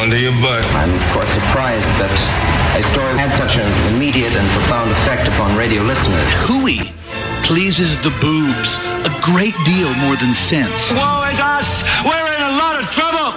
onto your butt. I'm, of course, surprised that a story had such an immediate and profound effect upon radio listeners. Hooey pleases the boobs a great deal more than sense. Woe is us! We're in a lot of trouble!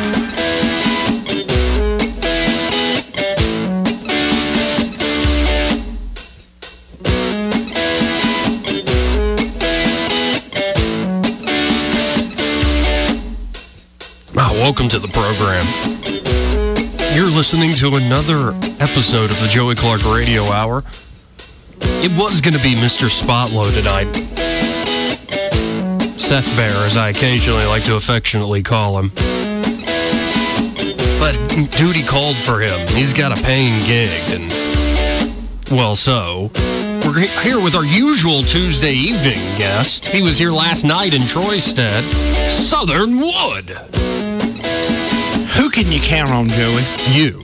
Welcome to the program. You're listening to another episode of the Joey Clark Radio Hour. It was going to be Mr. Spotlow tonight. Seth Bear, as I occasionally like to affectionately call him. But duty called for him. He's got a paying gig, and, well, so. We're here with our usual Tuesday evening guest. He was here last night in Troystead, Southern Wood. Who can you count on, Joey? You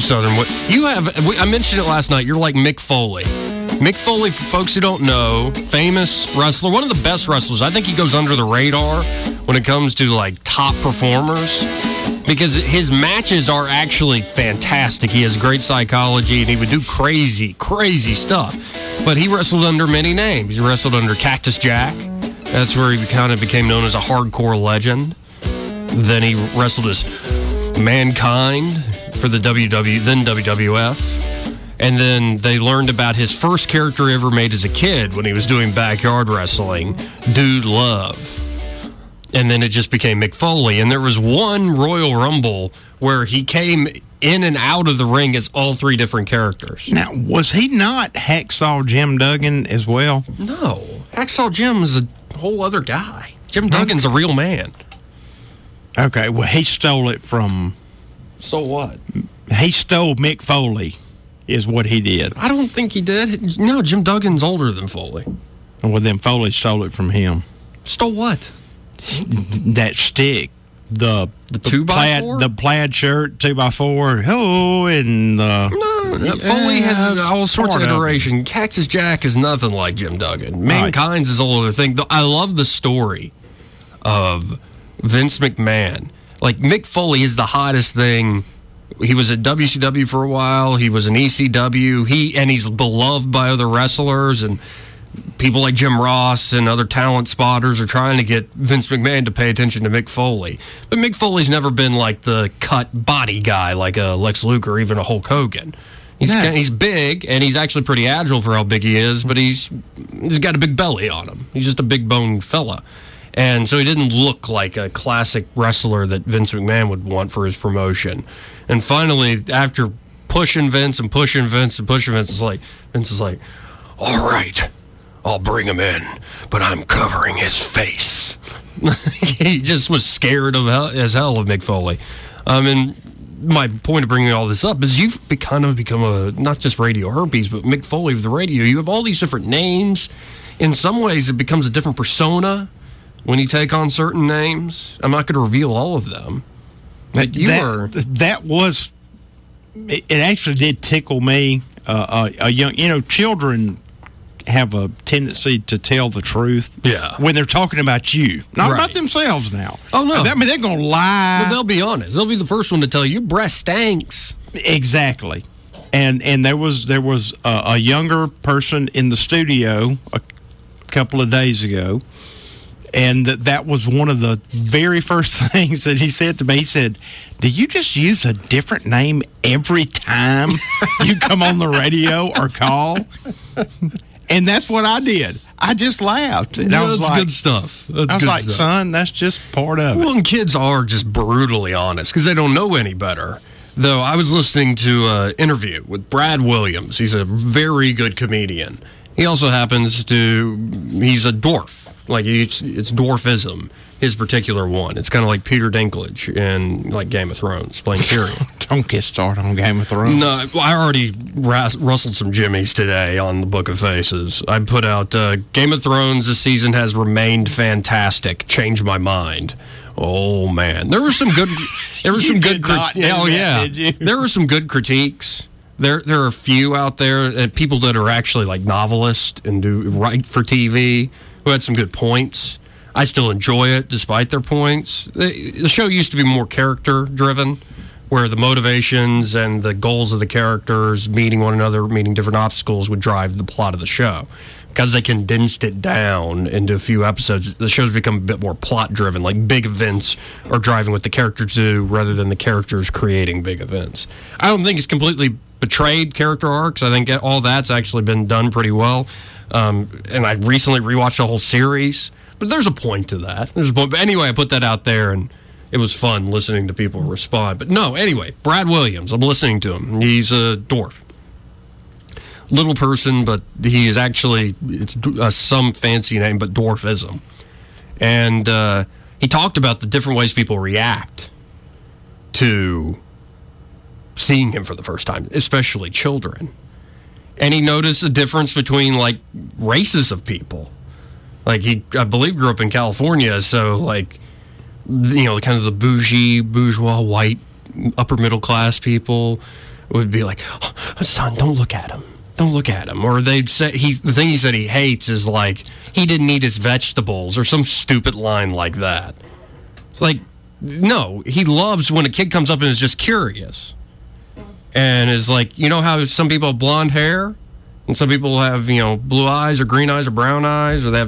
Southernwood. You have, I mentioned it last night, you're like Mick Foley. Mick Foley, for folks who don't know, famous wrestler, one of the best wrestlers. I think he goes under the radar when it comes to, like, top performers, because his matches are actually fantastic. He has great psychology, and he would do crazy, crazy stuff. But he wrestled under many names. He wrestled under Cactus Jack. That's where he kind of became known as a hardcore legend. Then he wrestled as Mankind for the WWF. And then they learned about his first character he ever made as a kid when he was doing backyard wrestling, Dude Love. And then it just became Mick Foley. And there was one Royal Rumble where he came in and out of the ring as all three different characters. Now, was he not Hacksaw Jim Duggan as well? No. Hacksaw Jim is a whole other guy. Jim Duggan's a real man. Okay, well, he stole it from... So what? He stole Mick Foley, is what he did. I don't think he did. No, Jim Duggan's older than Foley. Well, then Foley stole it from him. Stole what? That stick. The 2x4? The plaid shirt, 2x4. Oh, and the... No, Foley has all sorts of iteration. Cactus Jack is nothing like Jim Duggan. Mankind's is a whole other thing. I love the story of... Vince McMahon. Like, Mick Foley is the hottest thing. He was at WCW for a while. He was in ECW. He's beloved by other wrestlers, and people like Jim Ross and other talent spotters are trying to get Vince McMahon to pay attention to Mick Foley. But Mick Foley's never been like the cut body guy like a Lex Luger or even a Hulk Hogan. He's big, and he's actually pretty agile for how big he is, but he's got a big belly on him. He's just a big boned fella. And so he didn't look like a classic wrestler that Vince McMahon would want for his promotion. And finally, after pushing Vince, Vince is like, all right, I'll bring him in, but I'm covering his face. He just was scared as hell of Mick Foley. And my point of bringing all this up is you've kind of become a, not just radio herpes, but Mick Foley of the radio. You have all these different names. In some ways, it becomes a different persona. When you take on certain names, I'm not going to reveal all of them. But it actually did tickle me. Children have a tendency to tell the truth. Yeah. When they're talking about you, not about themselves now. Oh no, I mean they're going to lie. Well, they'll be honest. They'll be the first one to tell you your breast stinks. Exactly. And there was a younger person in the studio a couple of days ago. And that was one of the very first things that he said to me. He said, do you just use a different name every time you come on the radio or call? And that's what I did. I just laughed. And I was that's like, good stuff. That's good stuff. Son, that's just part of it. Well, and kids are just brutally honest because they don't know any better. Though I was listening to an interview with Brad Williams. He's a very good comedian. He's a dwarf. Like, it's dwarfism, his particular one. It's kind of like Peter Dinklage in, like, Game of Thrones, playing Tyrion. Don't get started on Game of Thrones. No, I already rustled some jimmies today on the Book of Faces. I put out, Game of Thrones this season has remained fantastic. Changed my mind. Oh, man. There were some good critiques. There are a few out there, people that are actually, like, novelists and do write for TV, who had some good points. I still enjoy it, despite their points. The show used to be more character-driven, where the motivations and the goals of the characters meeting one another, meeting different obstacles, would drive the plot of the show. Because they condensed it down into a few episodes, the show's become a bit more plot-driven, like big events are driving what the characters do rather than the characters creating big events. I don't think it's completely betrayed character arcs. I think all that's actually been done pretty well. And I recently rewatched the whole series. But there's a point to that. But anyway, I put that out there, and it was fun listening to people respond. But no, anyway, Brad Williams, I'm listening to him. He's a dwarf. Little person, but he is actually, it's some fancy name, but dwarfism. And he talked about the different ways people react to seeing him for the first time, especially children. And he noticed a difference between, like, races of people. Like, he, I believe, grew up in California, so, like, you know, kind of the bourgeois, white, upper-middle-class people would be like, oh, son, don't look at him. Don't look at him. Or they'd say, the thing he said he hates is, like, he didn't eat his vegetables or some stupid line like that. It's like, no, he loves when a kid comes up and is just curious. And is like, you know how some people have blonde hair? And some people have, you know, blue eyes or green eyes or brown eyes, or they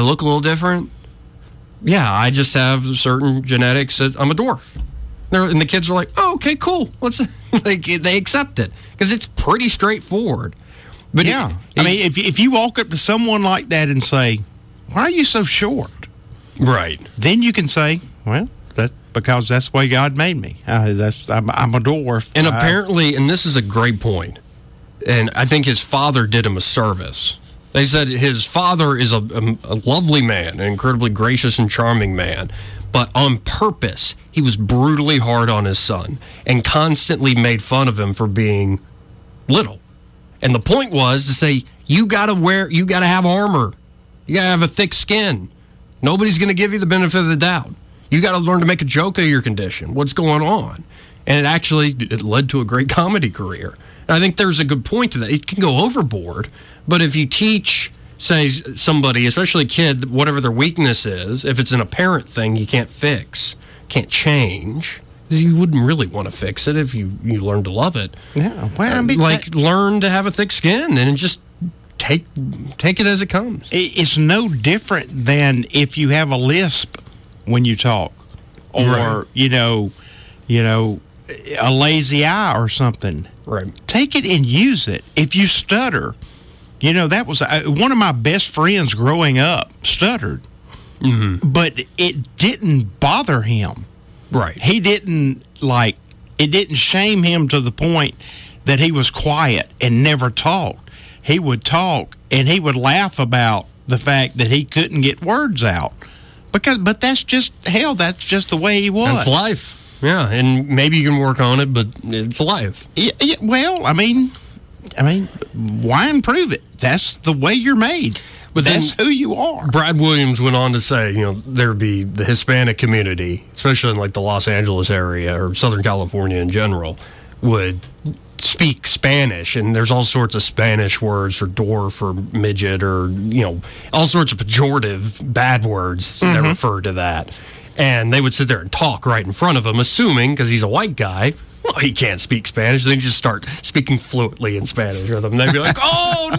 look a little different? Yeah, I just have certain genetics that I'm a dwarf. And the kids are like, oh, okay, cool. Like, they accept it. Because it's pretty straightforward. But yeah, I mean, if you walk up to someone like that and say, why are you so short? Right. Then you can say, well, because that's the way God made me. I'm a dwarf. And apparently, and this is a great point, and I think his father did him a service. They said his father is a lovely man, an incredibly gracious and charming man, but on purpose, he was brutally hard on his son and constantly made fun of him for being little. And the point was to say, you got to have armor. You got to have a thick skin. Nobody's going to give you the benefit of the doubt. You got to learn to make a joke of your condition. What's going on? And it led to a great comedy career. And I think there's a good point to that. It can go overboard, but if you teach, say, somebody, especially a kid, whatever their weakness is, if it's an apparent thing you can't fix, can't change, you wouldn't really want to fix it if you learn to love it. Yeah, well, I mean, learn to have a thick skin and just take it as it comes. It's no different than if you have a lisp when you talk, or right, you know, a lazy eye or something. Right. Take it and use it. If you stutter, you know, that was one of my best friends growing up stuttered, but it didn't bother him. Right. He didn't it didn't shame him to the point that he was quiet and never talked. He would talk and he would laugh about the fact that he couldn't get words out. But that's just, that's just the way he was. That's life. Yeah, and maybe you can work on it, but it's life. Yeah, well, I mean, why improve it? That's the way you're made. But that's who you are. Brad Williams went on to say, you know, there'd be the Hispanic community, especially in, like, the Los Angeles area or Southern California in general, would speak Spanish, and there's all sorts of Spanish words for dwarf or midget or, you know, all sorts of pejorative bad words that refer to that. And they would sit there and talk right in front of him, assuming, because he's a white guy, well, he can't speak Spanish. They just start speaking fluently in Spanish with him. They'd be like, oh,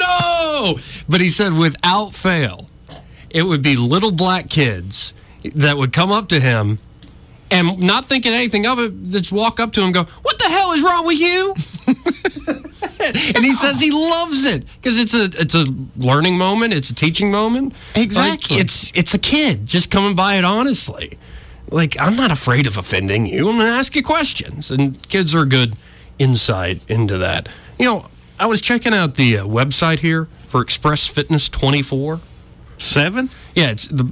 no! But he said, without fail, it would be little black kids that would come up to him and, not thinking anything of it, just walk up to him and go, what the hell is wrong with you? And he says he loves it because it's a learning moment, it's a teaching moment. Exactly. Like, it's a kid just coming by it honestly. Like, I'm not afraid of offending you. I'm going to ask you questions. And kids are a good insight into that. You know, I was checking out the website here for Express Fitness 24. 7? Yeah, it's the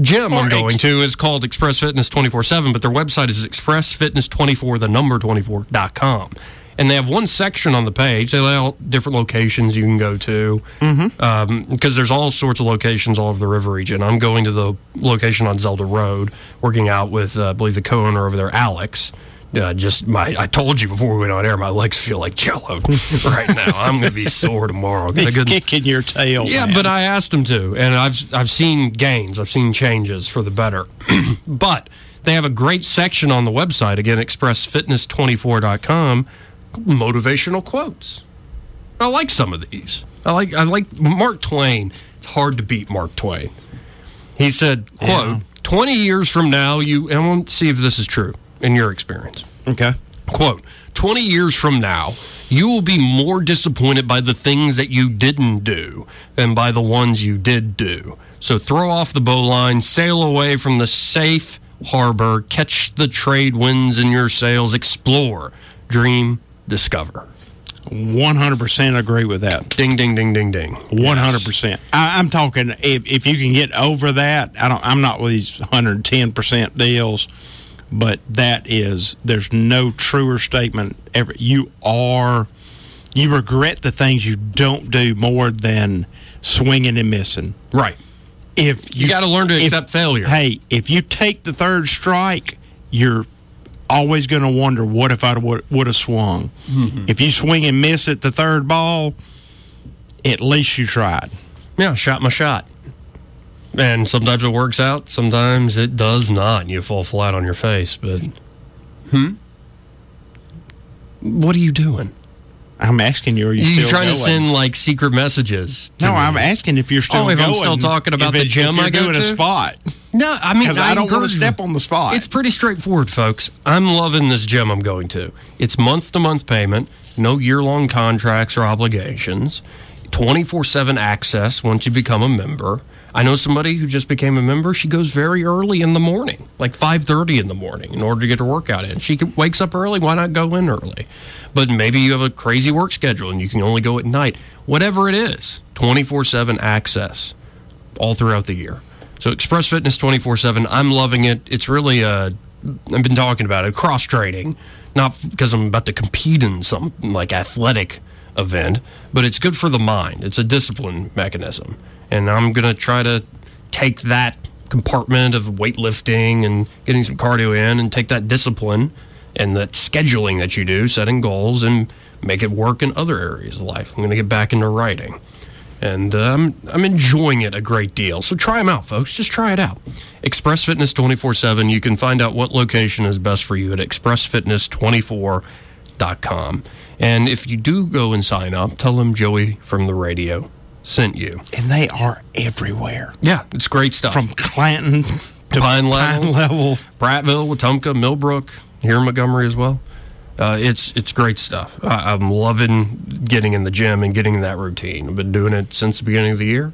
gym I'm going to is called Express Fitness 24-7, but their website is expressfitness2424.com. And they have one section on the page. They lay out different locations you can go to. Mm-hmm. Because there's all sorts of locations all over the river region. I'm going to the location on Zelda Road, working out with, I believe, the co-owner over there, Alex. I told you before we went on air, my legs feel like jello right now. I'm going to be sore tomorrow. He's kicking your tail. Yeah, man. But I asked him to, and I've seen gains. I've seen changes for the better. But they have a great section on the website, again, expressfitness24.com, motivational quotes. I like some of these. I like Mark Twain. It's hard to beat Mark Twain. He said, quote, 20 years from now, and I want to see if this is true in your experience. Okay. Quote, 20 years from now, you will be more disappointed by the things that you didn't do than by the ones you did do. So throw off the bowline, sail away from the safe harbor, catch the trade winds in your sails, explore, dream, discover. 100% agree with that. Ding, ding, ding, ding, ding. 100%. Yes. I'm talking, if you can get over that, I'm not with these 110% deals. But there's no truer statement ever. You regret the things you don't do more than swinging and missing. Right. If you got to learn to accept failure. Hey, if you take the third strike, you're always going to wonder, what if I would have swung? Mm-hmm. If you swing and miss at the third ball, at least you tried. Yeah, shot my shot. And sometimes it works out, sometimes it does not, and you fall flat on your face, but... What are you doing? I'm asking you, are you still going? You're trying to send, secret messages. No, me. I'm asking if you're still going. Oh, if I'm still talking about the gym I go to? If you're doing a spot. No, I mean... Because I don't want to step on the spot. It's pretty straightforward, folks. I'm loving this gym I'm going to. It's month-to-month payment, no year-long contracts or obligations, 24/7 access once you become a member. I know somebody who just became a member. She goes very early in the morning, like 5:30 in the morning, in order to get her workout in. She wakes up early. Why not go in early? But maybe you have a crazy work schedule and you can only go at night. Whatever it is, 24/7 access all throughout the year. So Express Fitness 24/7, I'm loving it. It's really I've been talking about it, cross-training, not because I'm about to compete in some athletic event, but it's good for the mind. It's a discipline mechanism. And I'm going to try to take that compartment of weightlifting and getting some cardio in and take that discipline and that scheduling that you do, setting goals, and make it work in other areas of life. I'm going to get back into writing. And I'm enjoying it a great deal. So try them out, folks. Just try it out. Express Fitness 24/7. You can find out what location is best for you at expressfitness24.com. And if you do go and sign up, tell them Joey from the radio sent you. And they are everywhere. Yeah, it's great stuff. From Clanton to Pine Level. Prattville, Wetumpka, Millbrook, here in Montgomery as well. It's great stuff. I'm loving getting in the gym and getting in that routine. I've been doing it since the beginning of the year.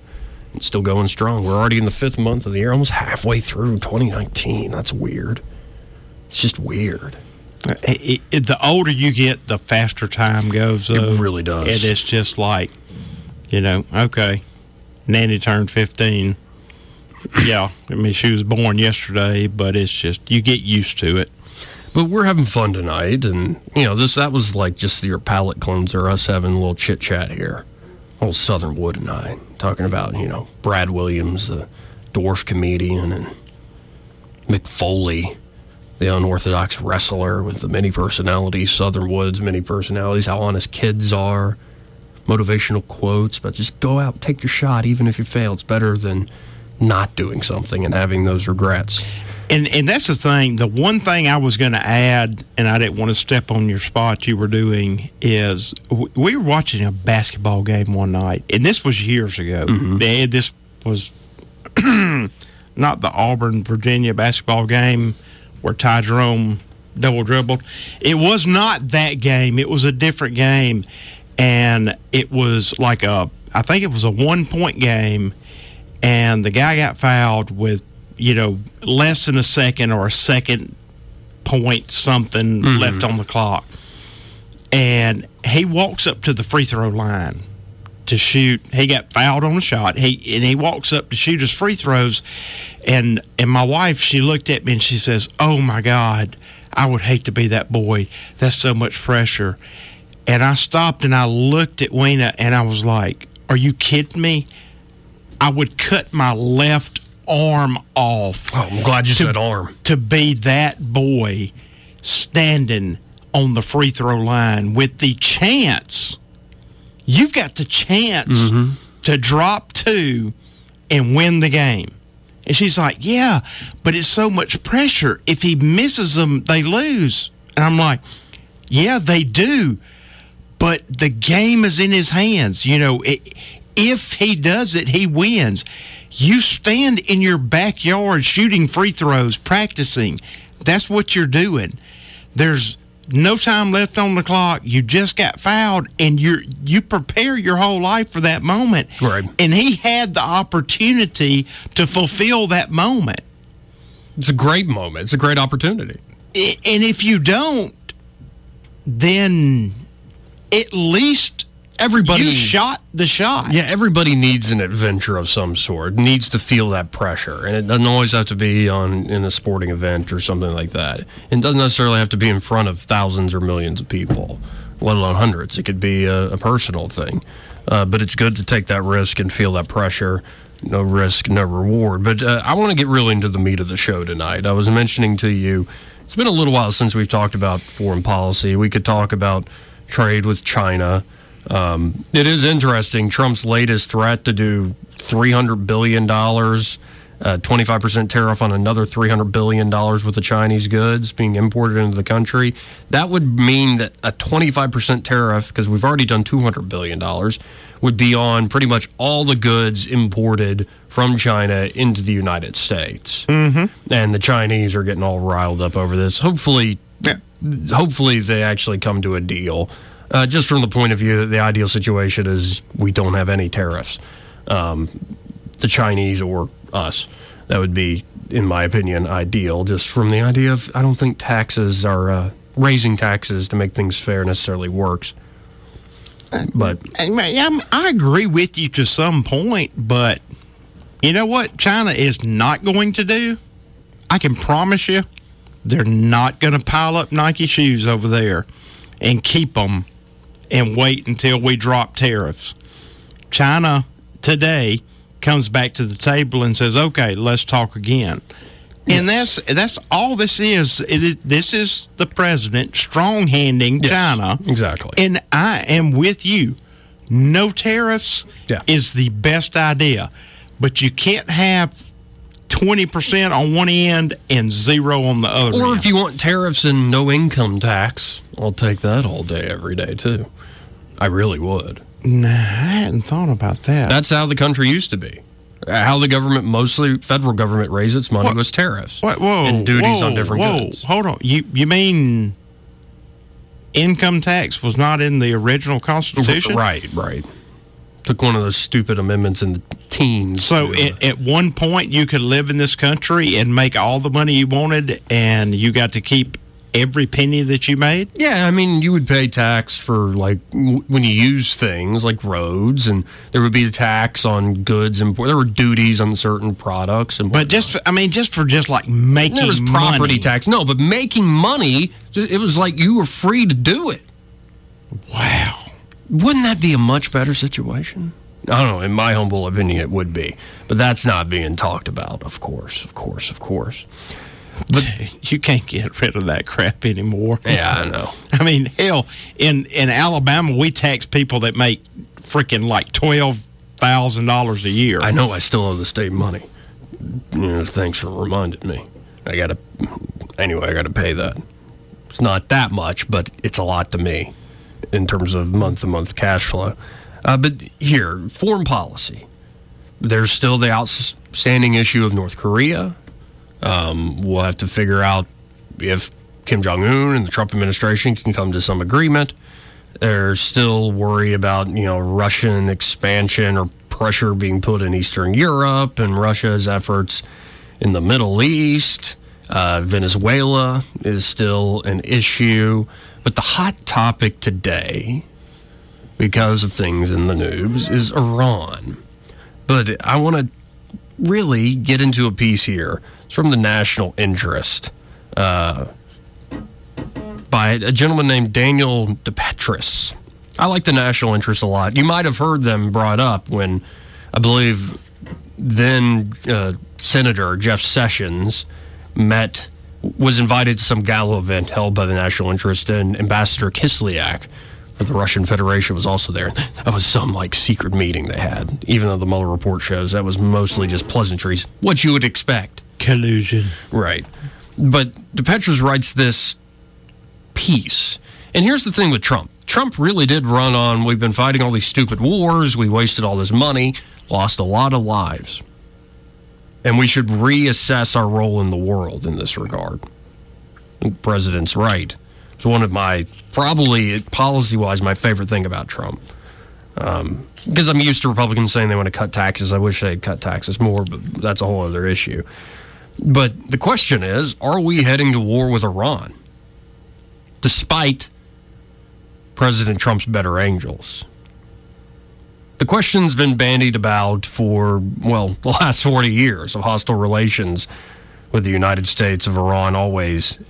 It's still going strong. We're already in the 5th month of the year, almost halfway through 2019. That's weird. It's just weird. The older you get, the faster time goes. It really does. And it's just okay, Nanny turned 15. Yeah, she was born yesterday, but it's just, you get used to it. But we're having fun tonight, and, that was just your palate cleanser, us having a little chit-chat here. Old Southernwood and I, talking about, Brad Williams, the dwarf comedian, and Mick Foley, the unorthodox wrestler with the many personalities, Southernwood's many personalities, how honest kids are. Motivational quotes, but just go out, take your shot, even if you fail. It's better than not doing something and having those regrets. And that's the thing. The one thing I was going to add, and I didn't want to step on your spot you were doing, is we were watching a basketball game one night, and this was years ago. Mm-hmm. This was not the Auburn, Virginia basketball game where Ty Jerome double dribbled. It was not that game. It was a different game. And it was I think it was a 1-point game, and the guy got fouled with, less than a second or a second point something left on the clock. And he walks up to the free throw line to shoot. He got fouled on a shot. He walks up to shoot his free throws, and my wife, she looked at me and she says, "Oh my God, I would hate to be that boy. That's so much pressure." And I stopped and I looked at Weena and I was like, "Are you kidding me? I would cut my left arm off." Oh, I'm glad you said arm. To be that boy standing on the free throw line with the chance. You've got the chance to drop two and win the game. And she's like, "Yeah, but it's so much pressure. If he misses them, they lose." And I'm like, "Yeah, they do. But the game is in his hands. You know, if he does it, he wins. You stand in your backyard shooting free throws, practicing. That's what you're doing. There's no time left on the clock. You just got fouled, and you prepare your whole life for that moment." Right. And he had the opportunity to fulfill that moment. It's a great moment. It's a great opportunity. And if you don't, then... at least everybody shot the shot. Yeah, everybody needs an adventure of some sort, needs to feel that pressure. And it doesn't always have to be in a sporting event or something like that. And doesn't necessarily have to be in front of thousands or millions of people, let alone hundreds. It could be a personal thing. But it's good to take that risk and feel that pressure. No risk, no reward. But I want to get really into the meat of the show tonight. I was mentioning to you, it's been a little while since we've talked about foreign policy. We could talk about trade with China. It is interesting. Trump's latest threat to do $300 billion, 25% tariff on another $300 billion worth of Chinese goods being imported into the country. That would mean that a 25% tariff, because we've already done $200 billion, would be on pretty much all the goods imported from China into the United States. Mm-hmm. And the Chinese are getting all riled up over this. Hopefully they actually come to a deal. Just from the point of view, the ideal situation is we don't have any tariffs. The Chinese or us. That would be, in my opinion, ideal. Just from the idea of, I don't think taxes are, raising taxes to make things fair necessarily works. But I agree with you to some point, but you know what China is not going to do? I can promise you. They're not going to pile up Nike shoes over there and keep them and wait until we drop tariffs. China today comes back to the table and says, "Okay, let's talk again." And that's all this is. This is the president strong-handing China. Exactly. And I am with you. No tariffs is the best idea. But you can't have 20% on one end and zero on the other end. Or if you want tariffs and no income tax, I'll take that all day, every day, too. I really would. Nah, I hadn't thought about that. That's how the country used to be. How the government, mostly federal government, raised its money was tariffs. And duties on different goods. Hold on. You mean income tax was not in the original Constitution? Right. Took one of those stupid amendments in the teens. So at one point, you could live in this country and make all the money you wanted, and you got to keep every penny that you made? Yeah, I mean, you would pay tax for, like, when you use things like roads, and there would be a tax on goods, and there were duties on certain products. And whatnot. But just for making money. There was property tax. No, but making money, it was like you were free to do it. Wow. Wouldn't that be a much better situation? I don't know. In my humble opinion, it would be. But that's not being talked about, of course. But you can't get rid of that crap anymore. Yeah, I know. I mean, hell, in Alabama, we tax people that make freaking like $12,000 a year. I know. I still owe the state money. Thanks for reminding me. I got to pay that. It's not that much, but it's a lot to me. In terms of month-to-month cash flow. But here, foreign policy. There's still the outstanding issue of North Korea. We'll have to figure out if Kim Jong-un and the Trump administration can come to some agreement. There's still worry about, Russian expansion or pressure being put in Eastern Europe and Russia's efforts in the Middle East. Venezuela is still an issue. But the hot topic today, because of things in the news is Iran. But I want to really get into a piece here. It's from the National Interest by a gentleman named Daniel DePetris. I like the National Interest a lot. You might have heard them brought up when, I believe, then Senator Jeff Sessions was invited to some gala event held by the National Interest, and Ambassador Kislyak for the Russian Federation was also there. That was some, secret meeting they had, even though the Mueller report shows that was mostly just pleasantries, what you would expect. Collusion. Right. But DePetris writes this piece. And here's the thing with Trump. Trump really did run on, we've been fighting all these stupid wars, we wasted all this money, lost a lot of lives. And we should reassess our role in the world in this regard. The president's right. It's one of my, probably policy-wise, my favorite thing about Trump. Because I'm used to Republicans saying they want to cut taxes. I wish they'd cut taxes more, but that's a whole other issue. But the question is, are we heading to war with Iran? Despite President Trump's better angels. The question's been bandied about for, the last 40 years of hostile relations with the United States of Iran, always,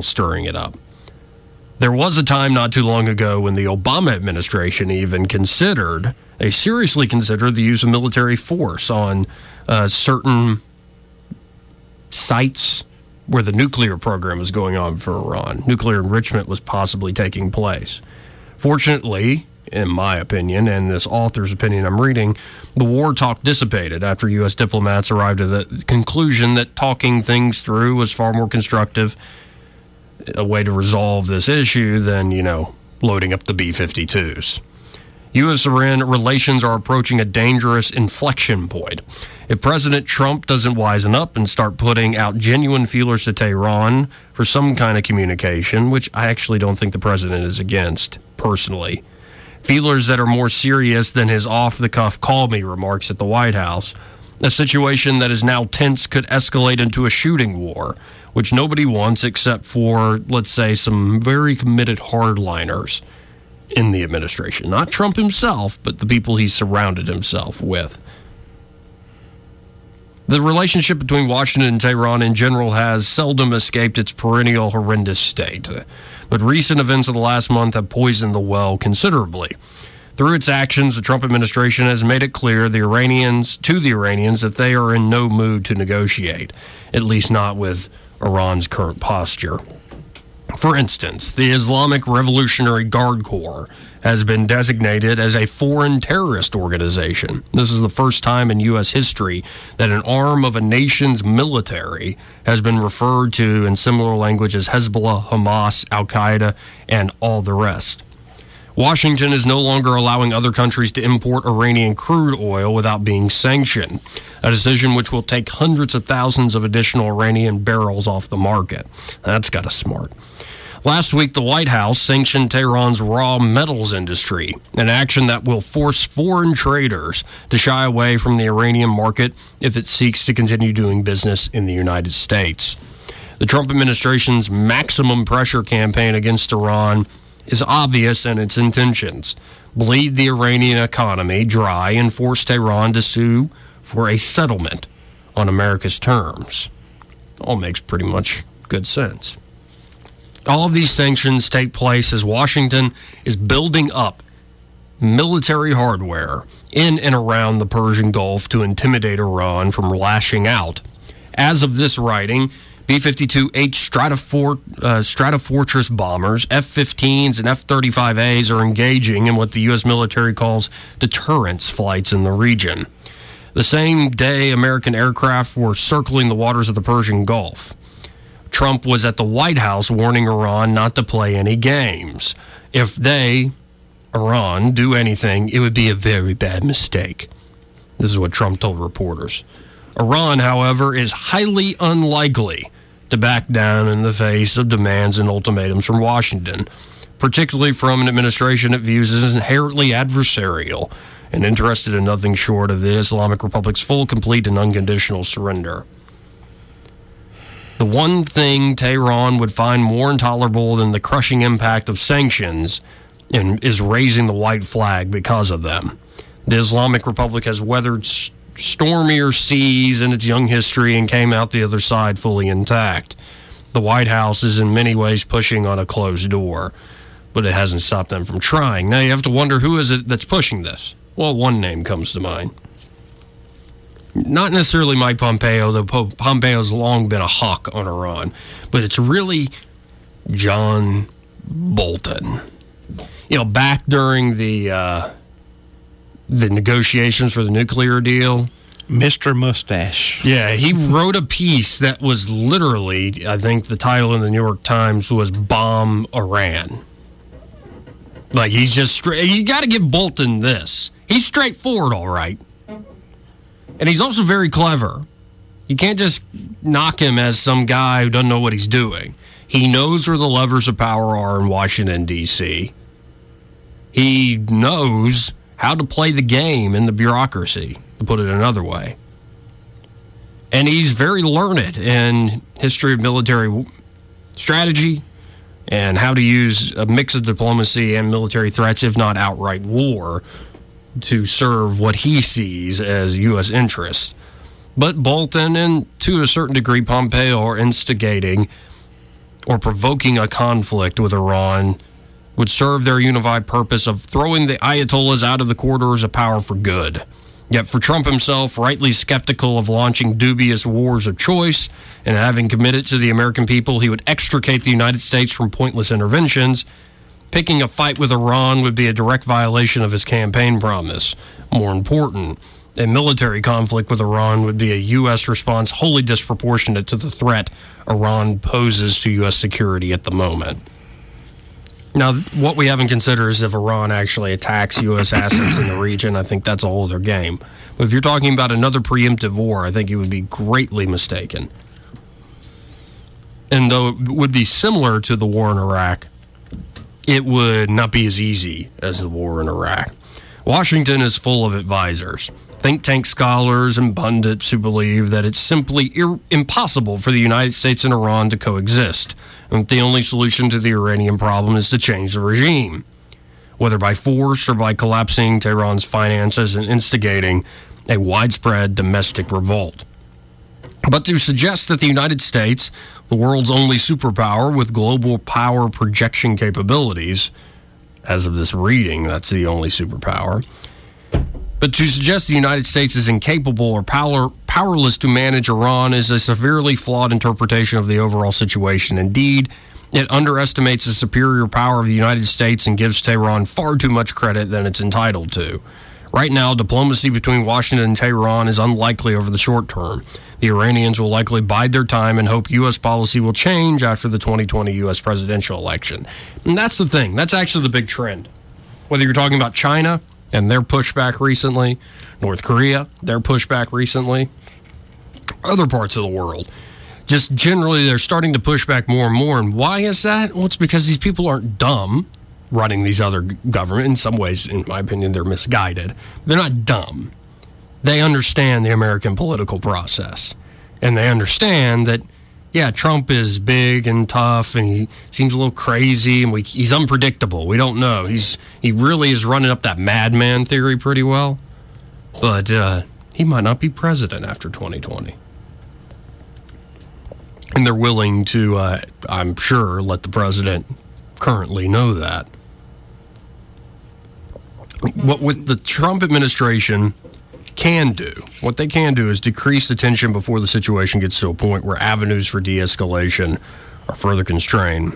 stirring it up. There was a time not too long ago when the Obama administration even seriously considered the use of military force on certain sites where the nuclear program was going on for Iran. Nuclear enrichment was possibly taking place. Fortunately, in my opinion, and this author's opinion I'm reading, the war talk dissipated after U.S. diplomats arrived at the conclusion that talking things through was far more constructive a way to resolve this issue than, loading up the B-52s. U.S.-Iran relations are approaching a dangerous inflection point. If President Trump doesn't wisen up and start putting out genuine feelers to Tehran for some kind of communication, which I actually don't think the president is against, personally, feelers that are more serious than his off-the-cuff call-me remarks at the White House, a situation that is now tense could escalate into a shooting war, which nobody wants except for, let's say, some very committed hardliners in the administration. Not Trump himself, but the people he surrounded himself with. The relationship between Washington and Tehran in general has seldom escaped its perennial horrendous state, but recent events of the last month have poisoned the well considerably. Through its actions, the Trump administration has made it clear to the Iranians that they are in no mood to negotiate, at least not with Iran's current posture. For instance, the Islamic Revolutionary Guard Corps has been designated as a foreign terrorist organization. This is the first time in U.S. history that an arm of a nation's military has been referred to in similar language as Hezbollah, Hamas, Al-Qaeda, and all the rest. Washington is no longer allowing other countries to import Iranian crude oil without being sanctioned, a decision which will take hundreds of thousands of additional Iranian barrels off the market. That's got us smart. Last week, the White House sanctioned Tehran's raw metals industry, an action that will force foreign traders to shy away from the Iranian market if it seeks to continue doing business in the United States. The Trump administration's maximum pressure campaign against Iran is obvious in its intentions. Bleed the Iranian economy dry and force Tehran to sue for a settlement on America's terms. All makes pretty much good sense. All of these sanctions take place as Washington is building up military hardware in and around the Persian Gulf to intimidate Iran from lashing out. As of this writing, B-52H Stratofortress bombers, F-15s, and F-35As are engaging in what the U.S. military calls deterrence flights in the region. The same day, American aircraft were circling the waters of the Persian Gulf. Trump was at the White House warning Iran not to play any games. If Iran, do anything, it would be a very bad mistake. This is what Trump told reporters. Iran, however, is highly unlikely to back down in the face of demands and ultimatums from Washington, particularly from an administration it views as inherently adversarial and interested in nothing short of the Islamic Republic's full, complete, and unconditional surrender. The one thing Tehran would find more intolerable than the crushing impact of sanctions and is raising the white flag because of them. The Islamic Republic has weathered stormier seas in its young history and came out the other side fully intact. The White House is in many ways pushing on a closed door, but it hasn't stopped them from trying. Now you have to wonder, who is it that's pushing this? Well, one name comes to mind. Not necessarily Mike Pompeo, though Pompeo's long been a hawk on Iran, but it's really John Bolton. You know, back during the negotiations for the nuclear deal. Mr. Mustache. Yeah, he wrote a piece that was literally, I think the title in the New York Times was Bomb Iran. Like, he's just straight. You got to give Bolton this. He's straightforward, all right. And he's also very clever. You can't just knock him as some guy who doesn't know what he's doing. He knows where the levers of power are in Washington, D.C. He knows how to play the game in the bureaucracy, to put it another way. And he's very learned in history of military strategy and how to use a mix of diplomacy and military threats, if not outright war, to serve what he sees as U.S. interests. But Bolton and, to a certain degree, Pompeo are instigating or provoking a conflict with Iran would serve their unified purpose of throwing the Ayatollahs out of the corridors of power for good. Yet for Trump himself, rightly skeptical of launching dubious wars of choice and having committed to the American people he would extricate the United States from pointless interventions, picking a fight with Iran would be a direct violation of his campaign promise. More important, a military conflict with Iran would be a U.S. response wholly disproportionate to the threat Iran poses to U.S. security at the moment. Now, what we haven't considered is if Iran actually attacks U.S. assets in the region. I think that's a whole other game. But if you're talking about another preemptive war, I think you would be greatly mistaken. And though it would be similar to the war in Iraq, it would not be as easy as the war in Iraq. Washington is full of advisors, think tank scholars and pundits who believe that it's simply impossible for the United States and Iran to coexist, and the only solution to the Iranian problem is to change the regime, whether by force or by collapsing Tehran's finances and instigating a widespread domestic revolt. But to suggest that the United States, the world's only superpower with global power projection capabilities, as of this reading, that's the only superpower, but to suggest the United States is incapable or powerless to manage Iran is a severely flawed interpretation of the overall situation. Indeed, it underestimates the superior power of the United States and gives Tehran far too much credit than it's entitled to. Right now, diplomacy between Washington and Tehran is unlikely over the short term. The Iranians will likely bide their time and hope U.S. policy will change after the 2020 U.S. presidential election. And that's the thing. That's actually the big trend. Whether you're talking about China and their pushback recently, North Korea, their pushback recently, other parts of the world. Just generally, they're starting to push back more and more. And why is that? Well, it's because these people aren't dumb. Running these other government, in some ways, in my opinion, they're misguided. They're not dumb. They understand the American political process. And they understand that, yeah, Trump is big and tough, and he seems a little crazy, and he's unpredictable. We don't know. He really is running up that madman theory pretty well. But he might not be president after 2020. And they're willing to, I'm sure, let the president currently know that. What with the Trump administration can do, what they can do is decrease the tension before the situation gets to a point where avenues for de-escalation are further constrained.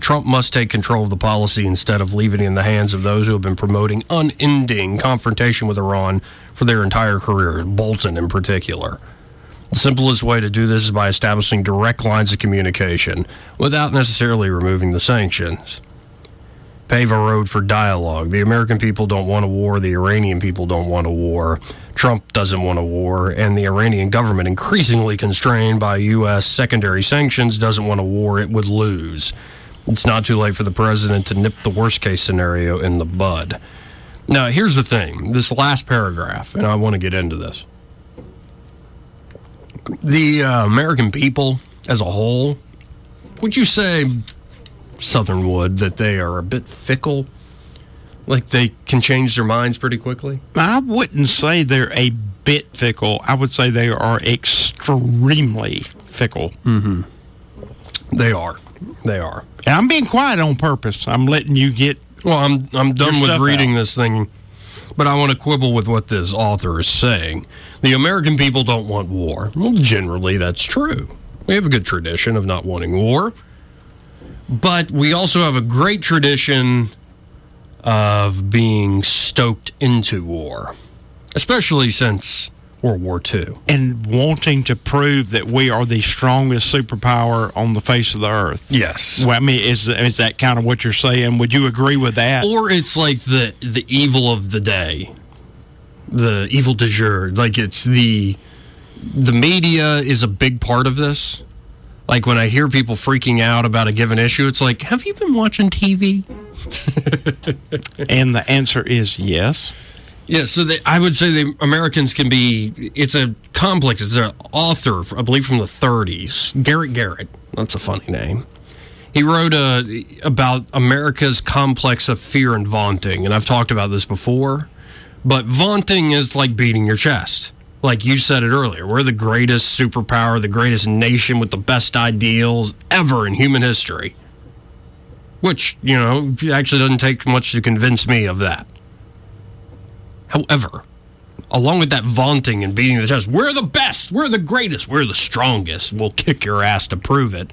Trump must take control of the policy instead of leaving it in the hands of those who have been promoting unending confrontation with Iran for their entire careers, Bolton in particular. The simplest way to do this is by establishing direct lines of communication without necessarily removing the sanctions. Pave a road for dialogue. The American people don't want a war. The Iranian people don't want a war. Trump doesn't want a war. And the Iranian government, increasingly constrained by U.S. secondary sanctions, doesn't want a war it would lose. It's not too late for the president to nip the worst-case scenario in the bud. Now, here's the thing. This last paragraph, and I want to get into this. The American people as a whole, would you say, Southernwood, that they are a bit fickle Like they can change their minds pretty quickly? I wouldn't say they're a bit fickle. I would say they are extremely fickle. Mm-hmm. They are. And I'm being quiet on purpose. I'm letting you get... Well, I'm done with reading this thing, but I want to quibble with what this author is saying. The American people don't want war. Well, generally, that's true. We have a good tradition of not wanting war. But we also have a great tradition of being stoked into war, especially since World War II. And wanting to prove that we are the strongest superpower on the face of the earth. Yes. Well, I mean, is that kind of what you're saying? Would you agree with that? Or it's like the evil of the day, the evil du jour. Like, it's the media is a big part of this. Like, when I hear people freaking out about a given issue, it's like, have you been watching TV? And the answer is yes. Yeah, so I would say the Americans can be, it's a complex, it's an author, I believe from the 30s, Garrett, that's a funny name. He wrote about America's complex of fear and vaunting, and I've talked about this before, but vaunting is like beating your chest. Like you said it earlier, we're the greatest superpower, the greatest nation with the best ideals ever in human history. Which, you know, actually doesn't take much to convince me of that. However, along with that vaunting and beating the chest, we're the best, we're the greatest, we're the strongest, we'll kick your ass to prove it.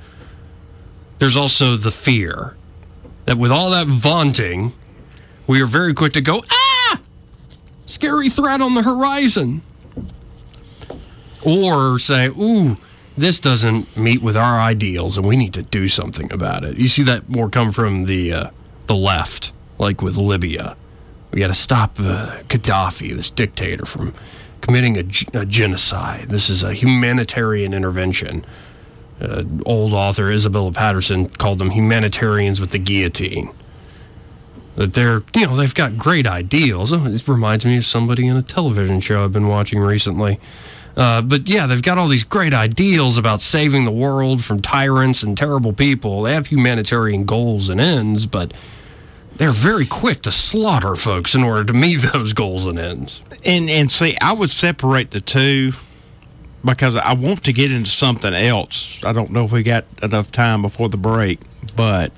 There's also the fear that with all that vaunting, we are very quick to go, ah! Scary threat on the horizon. Or say, ooh, this doesn't meet with our ideals and we need to do something about it. You see that more come from the left, like with Libya. We got to stop Gaddafi, this dictator, from committing a genocide. This is a humanitarian intervention. Old author Isabella Patterson called them humanitarians with the guillotine. That they're, you know, they've got great ideals. Oh, this reminds me of somebody in a television show I've been watching recently. But yeah, they've got all these great ideals about saving the world from tyrants and terrible people. They have humanitarian goals and ends, but they're very quick to slaughter folks in order to meet those goals and ends. And see, I would separate the two because I want to get into something else. I don't know if we got enough time before the break, but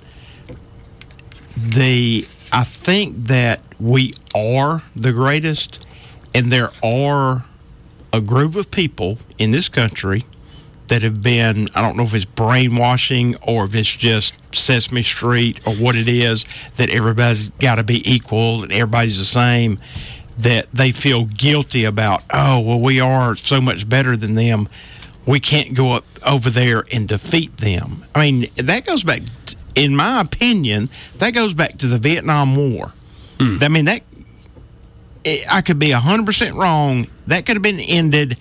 I think that we are the greatest, and there are a group of people in this country that have been, I don't know if it's brainwashing or if it's just Sesame Street or what it is, that everybody's got to be equal and everybody's the same, that they feel guilty about, oh, well, we are so much better than them. We can't go up over there and defeat them. I mean, that goes back, in my opinion, that goes back to the Vietnam War. Mm. I mean, I could be 100% wrong. That could have been ended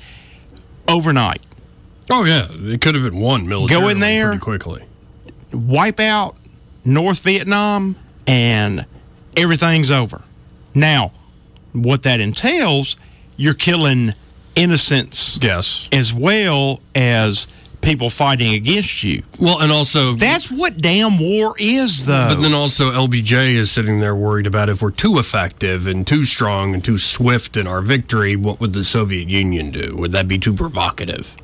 overnight. Oh, yeah. It could have been won militarily. Go in there, pretty quickly. Wipe out North Vietnam, and everything's over. Now, what that entails, you're killing innocents, yes, as well as people fighting against you. Well, and also... That's what damn war is, though. But then also LBJ is sitting there worried about if we're too effective and too strong and too swift in our victory, what would the Soviet Union do? Would that be too provocative?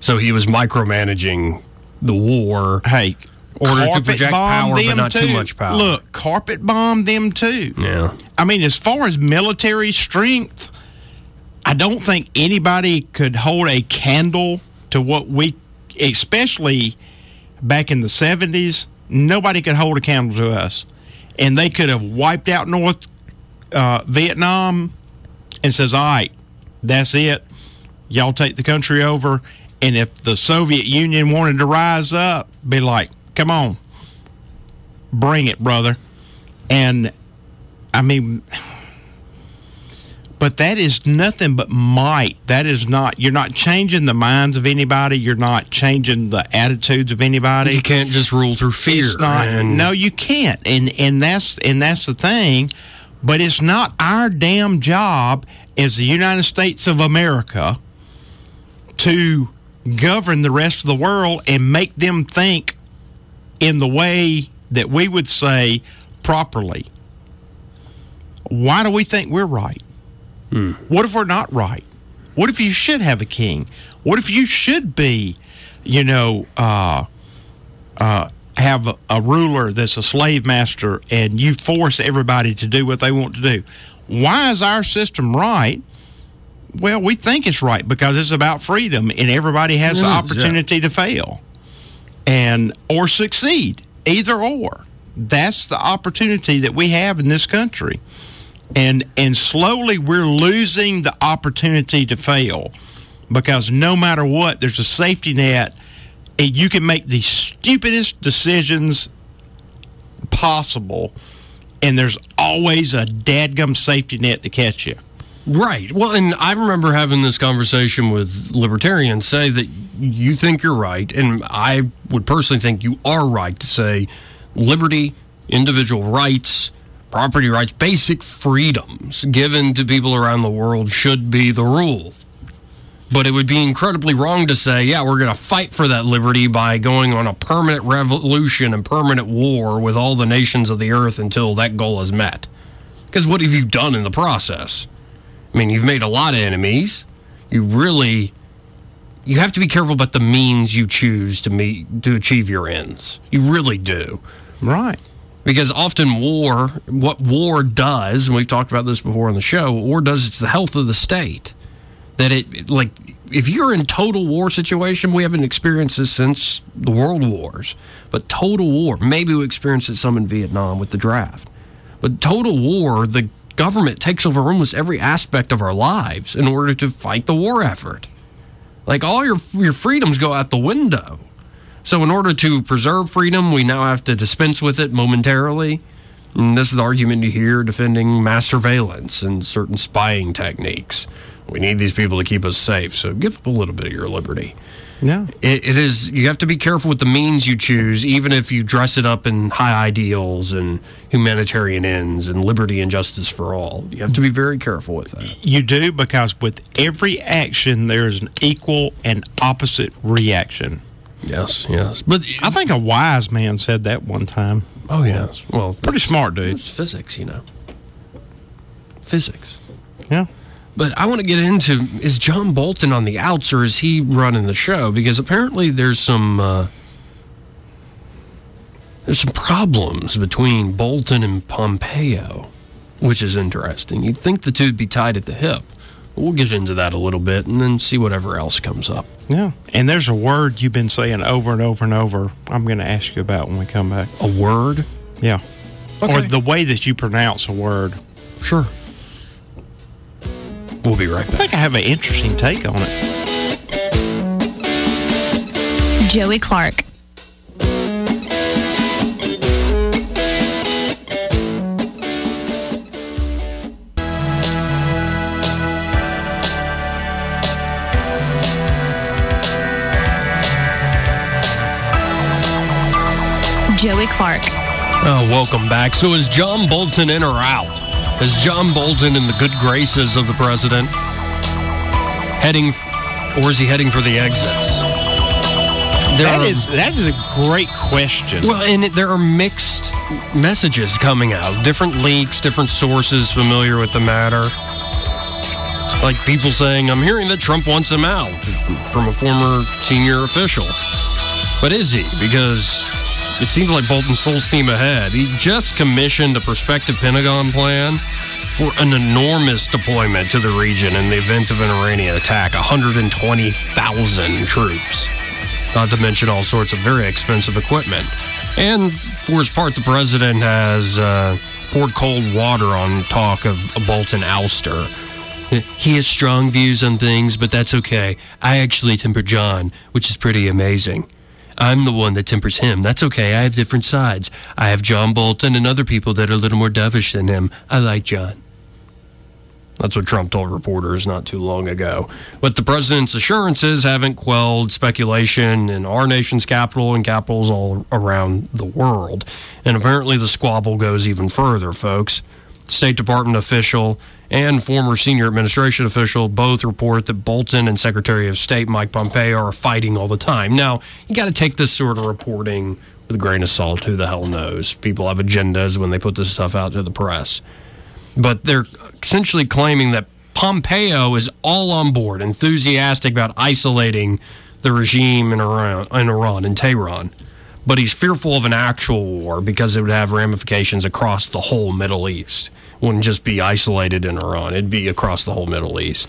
So he was micromanaging the war. Hey, order to project power, but not too much power. Look, carpet bomb them too. Yeah. I mean, as far as military strength, I don't think anybody could hold a candle to what we, especially back in the 70s, nobody could hold a candle to us. And they could have wiped out North Vietnam and says, all right, that's it. Y'all take the country over. And if the Soviet Union wanted to rise up, be like, come on, bring it, brother. And, I mean, but that is nothing but might. That is not, you're not changing the minds of anybody. You're not changing the attitudes of anybody. You can't just rule through fear. It's not, no, you can't. And that's the thing. But it's not our damn job as the United States of America to govern the rest of the world and make them think in the way that we would say properly. Why do we think we're right? What if we're not right? What if you should have a king? What if you should be, you know, have a ruler that's a slave master and you force everybody to do what they want to do? Why is our system right? Well, we think it's right because it's about freedom and everybody has the opportunity to fail and or succeed, either or. That's the opportunity that we have in this country. And slowly we're losing the opportunity to fail because no matter what, there's a safety net and you can make the stupidest decisions possible and there's always a dadgum safety net to catch you. Right. Well, and I remember having this conversation with libertarians say that you think you're right, and I would personally think you are right to say liberty, individual rights, property rights, basic freedoms given to people around the world should be the rule. But it would be incredibly wrong to say, yeah, we're going to fight for that liberty by going on a permanent revolution and permanent war with all the nations of the earth until that goal is met. Because what have you done in the process? I mean, you've made a lot of enemies. You have to be careful about the means you choose to achieve your ends. You really do. Right. Because often what war does, and we've talked about this before on the show, what war does, it's the health of the state. That it, like, if you're in total war situation, we haven't experienced this since the world wars, but total war, maybe we experienced it some in Vietnam with the draft. But total war, the government takes over almost every aspect of our lives in order to fight the war effort. Like, all your freedoms go out the window. So in order to preserve freedom, we now have to dispense with it momentarily. And this is the argument you hear defending mass surveillance and certain spying techniques. We need these people to keep us safe, so give up a little bit of your liberty. No. It is, you have to be careful with the means you choose, even if you dress it up in high ideals and humanitarian ends and liberty and justice for all. You have to be very careful with that. You do, because with every action, there's an equal and opposite reaction. Yes, yes. But I think a wise man said that one time. Oh, yes. Well, pretty smart, dude. It's physics, you know. Physics. Yeah. But I want to get into, is John Bolton on the outs or is he running the show? Because apparently there's some problems between Bolton and Pompeo, which is interesting. You'd think the two would be tied at the hip. We'll get into that a little bit and then see whatever else comes up. Yeah. And there's a word you've been saying over and over and over. I'm going to ask you about when we come back. A word? Yeah. Okay. Or the way that you pronounce a word. Sure. We'll be right back. I think I have an interesting take on it. Joey Clark. Joey Clark. Oh, welcome back. So is John Bolton in or out? Is John Bolton in the good graces of the president or is he heading for the exits? That is a great question. Well, and there are mixed messages coming out. Different leaks, different sources familiar with the matter. Like people saying, I'm hearing that Trump wants him out from a former senior official. But is he? Because it seems like Bolton's full steam ahead. He just commissioned a prospective Pentagon plan for an enormous deployment to the region in the event of an Iranian attack, 120,000 troops, not to mention all sorts of very expensive equipment. And for his part, the president has poured cold water on talk of a Bolton ouster. He has strong views on things, but that's okay. I actually temper John, which is pretty amazing. I'm the one that tempers him. That's okay. I have different sides. I have John Bolton and other people that are a little more dovish than him. I like John. That's what Trump told reporters not too long ago. But the president's assurances haven't quelled speculation in our nation's capital and capitals all around the world. And apparently the squabble goes even further, folks. State Department official and former senior administration official both report that Bolton and Secretary of State Mike Pompeo are fighting all the time. Now, you got to take this sort of reporting with a grain of salt. Who the hell knows? People have agendas when they put this stuff out to the press. But they're essentially claiming that Pompeo is all on board, enthusiastic about isolating the regime in Tehran. But he's fearful of an actual war because it would have ramifications across the whole Middle East. It wouldn't just be isolated in Iran. It'd be across the whole Middle East.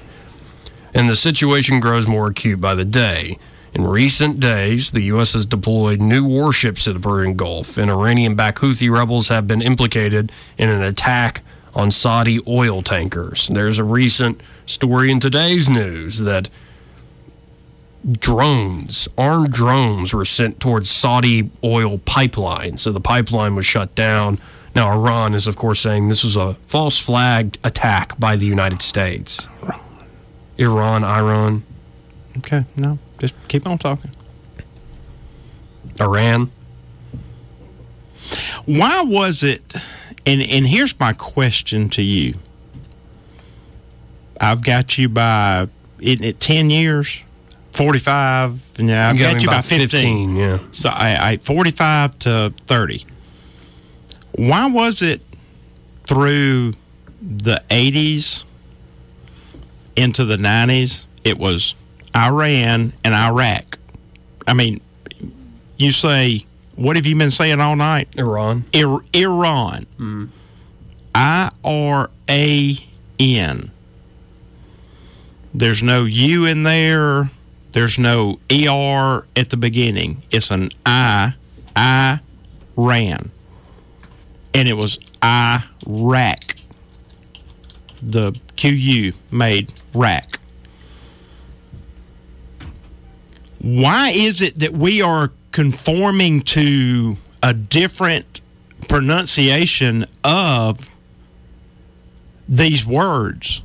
And the situation grows more acute by the day. In recent days, the U.S. has deployed new warships to the Persian Gulf, and Iranian-backed Houthi rebels have been implicated in an attack on Saudi oil tankers. There's a recent story in today's news that armed drones were sent towards Saudi oil pipelines, so the pipeline was shut down. Now, Iran is, of course, saying this was a false flag attack by the United States. Iran. Okay, no, just keep on talking. Iran. Why was it, and here's my question to you. I've got you by, isn't it 10 years? 45, yeah, I've got you by 15. Yeah. So, 45 to 30. Why was it through the 80s into the 90s, it was Iran and Iraq? I mean, you say, what have you been saying all night? Iran. Mm. I-R-A-N. There's no U in there. There's no ER at the beginning. It's an I ran. And it was Iraq. The QU made rack. Why is it that we are conforming to a different pronunciation of these words?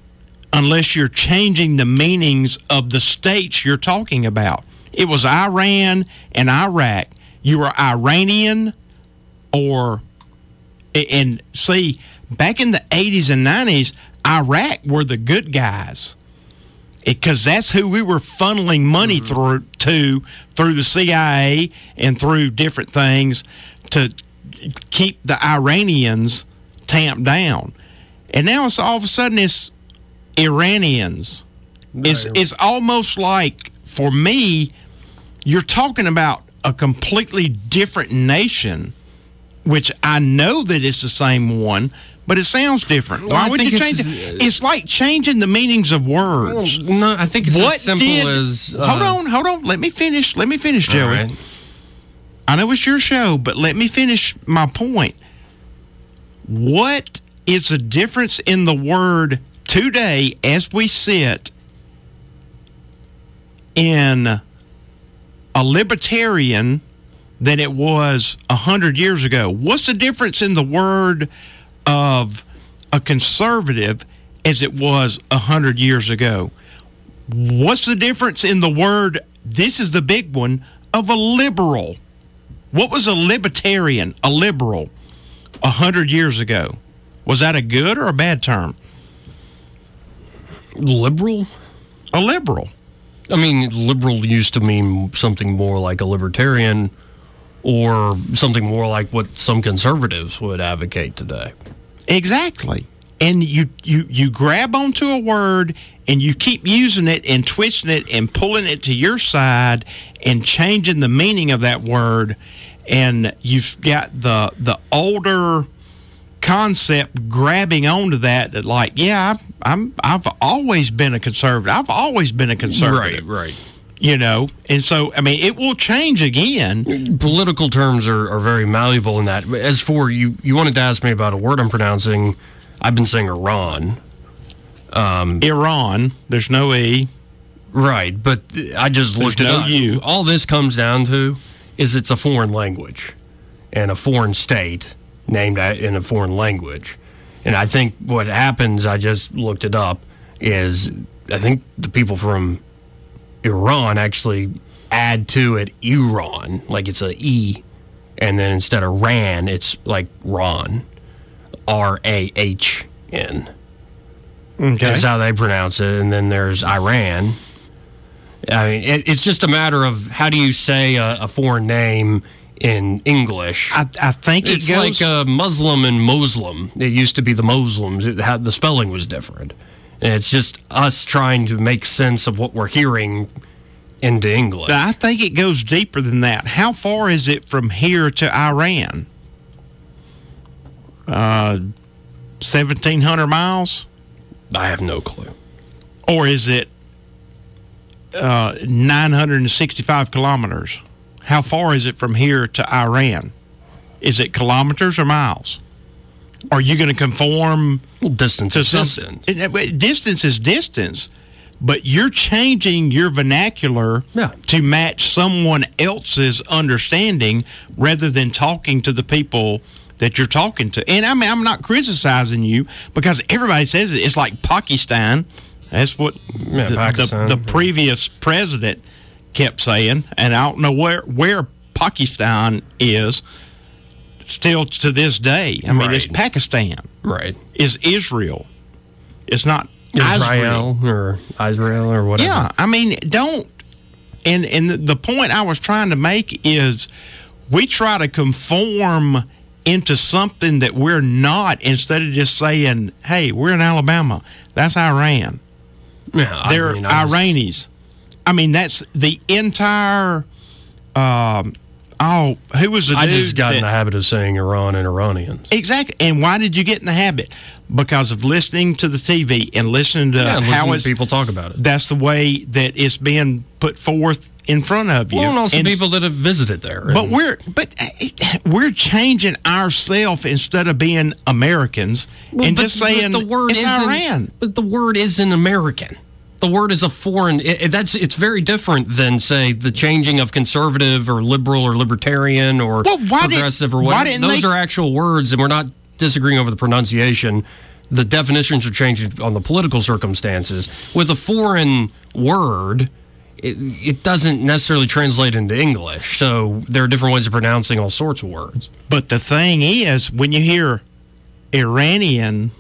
Unless you're changing the meanings of the states you're talking about. It was Iran and Iraq. You were Iranian or... And see, back in the 80s and 90s, Iraq were the good guys. Because that's who we were funneling money through the CIA and through different things to keep the Iranians tamped down. And now it's all of a sudden it's... Iranians. It's almost like, for me, you're talking about a completely different nation, which I know that it's the same one, but it sounds different. Well, why would you change it? It's like changing the meanings of words. Well, no, I think it's as simple as... Hold on. Let me finish, Joey. Right. I know it's your show, but let me finish my point. What is the difference in the word... Today, as we sit in a libertarian than it was 100 years ago, what's the difference in the word of a conservative as it was 100 years ago? What's the difference in the word, this is the big one, of a liberal? What was a libertarian, a liberal, 100 years ago? Was that a good or a bad term? Liberal? A liberal. I mean, liberal used to mean something more like a libertarian or something more like what some conservatives would advocate today. Exactly. And you grab onto a word and you keep using it and twisting it and pulling it to your side and changing the meaning of that word. And you've got the older... concept grabbing onto that like, yeah, I've always been a conservative. Right. You know, and so, I mean, it will change again. Political terms are very malleable in that. As for, you wanted to ask me about a word I'm pronouncing. I've been saying Iran. Iran. There's no E. Right, but I just looked it up. U. All this comes down to is it's a foreign language and a foreign state. Named in a foreign language. And I think what happens, I just looked it up, is I think the people from Iran actually add to it Iran, like it's a E, and then instead of Ran, it's like Ron, R-A-H-N. Okay. That's how they pronounce it. And then there's Iran. I mean, it's just a matter of how do you say a foreign name in English. I think it's goes... like Muslim and Moslem. It used to be the Moslems. The spelling was different. And it's just us trying to make sense of what we're hearing into English. But I think it goes deeper than that. How far is it from here to Iran? 1,700 miles? I have no clue. Or is it 965 kilometers? How far is it from here to Iran? Is it kilometers or miles? Are you going to conform? Well, distance is distance. Distance is distance, but you're changing your vernacular to match someone else's understanding rather than talking to the people that you're talking to. And I mean, I'm not criticizing you because everybody says it. It's like Pakistan. That's what the previous president kept saying, and I don't know where Pakistan is still to this day. I mean, it's Pakistan. Right. It's Israel. It's not Israel. Or Israel or whatever. Yeah, I mean, don't... And the point I was trying to make is we try to conform into something that we're not instead of just saying, hey, we're in Alabama. That's Iran. Yeah, they're Iranis. I mean, that's the entire... who was the dude? I just got in the habit of saying Iran and Iranians. Exactly. And why did you get in the habit? Because of listening to the TV and listening to how people talk about it. That's the way that it's being put forth in front of you. Well, and also people that have visited there. But we're changing ourselves instead of being Americans and just saying the word it's Iran. But the word isn't American. The word is a foreign... It's very different than, say, the changing of conservative or liberal or libertarian or progressive or whatever. Those are actual words, and we're not disagreeing over the pronunciation. The definitions are changing on the political circumstances. With a foreign word, it doesn't necessarily translate into English. So there are different ways of pronouncing all sorts of words. But the thing is, when you hear Iranian,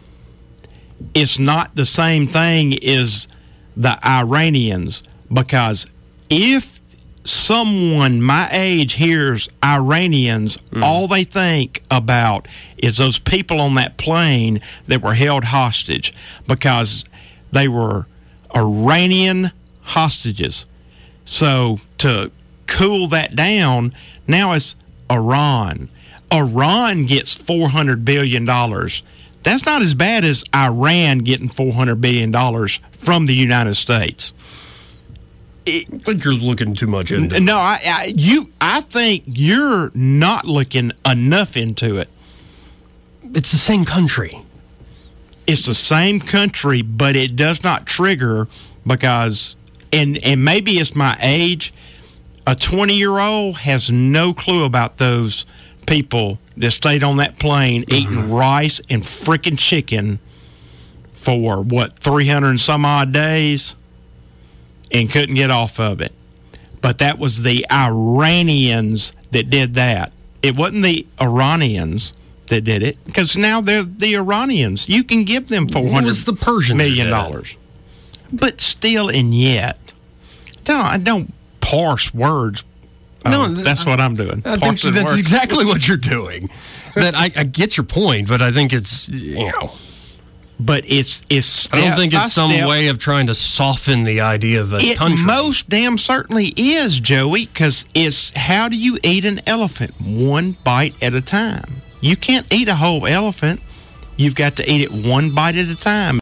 it's not the same thing as... the Iranians, because if someone my age hears Iranians, all they think about is those people on that plane that were held hostage because they were Iranian hostages. So to cool that down, now it's Iran. Iran gets $400 billion. That's not as bad as Iran getting $400 billion from the United States. I think you're looking too much into it. No, I think you're not looking enough into it. It's the same country. It's the same country, but it does not trigger because, and maybe it's my age, a 20-year-old has no clue about those people that stayed on that plane eating rice and freaking chicken for, 300 and some odd days and couldn't get off of it. But that was the Iranians that did that. It wasn't the Iranians that did it because now they're the Iranians. You can give them $400 million. But still and yet, I don't parse words. That's what I'm doing. I think that's exactly what you're doing. That I get your point, but I think it's but it's. I don't think it's some way of trying to soften the idea of a country. It most damn certainly is, Joey. Because it's how do you eat an elephant? One bite at a time. You can't eat a whole elephant. You've got to eat it one bite at a time.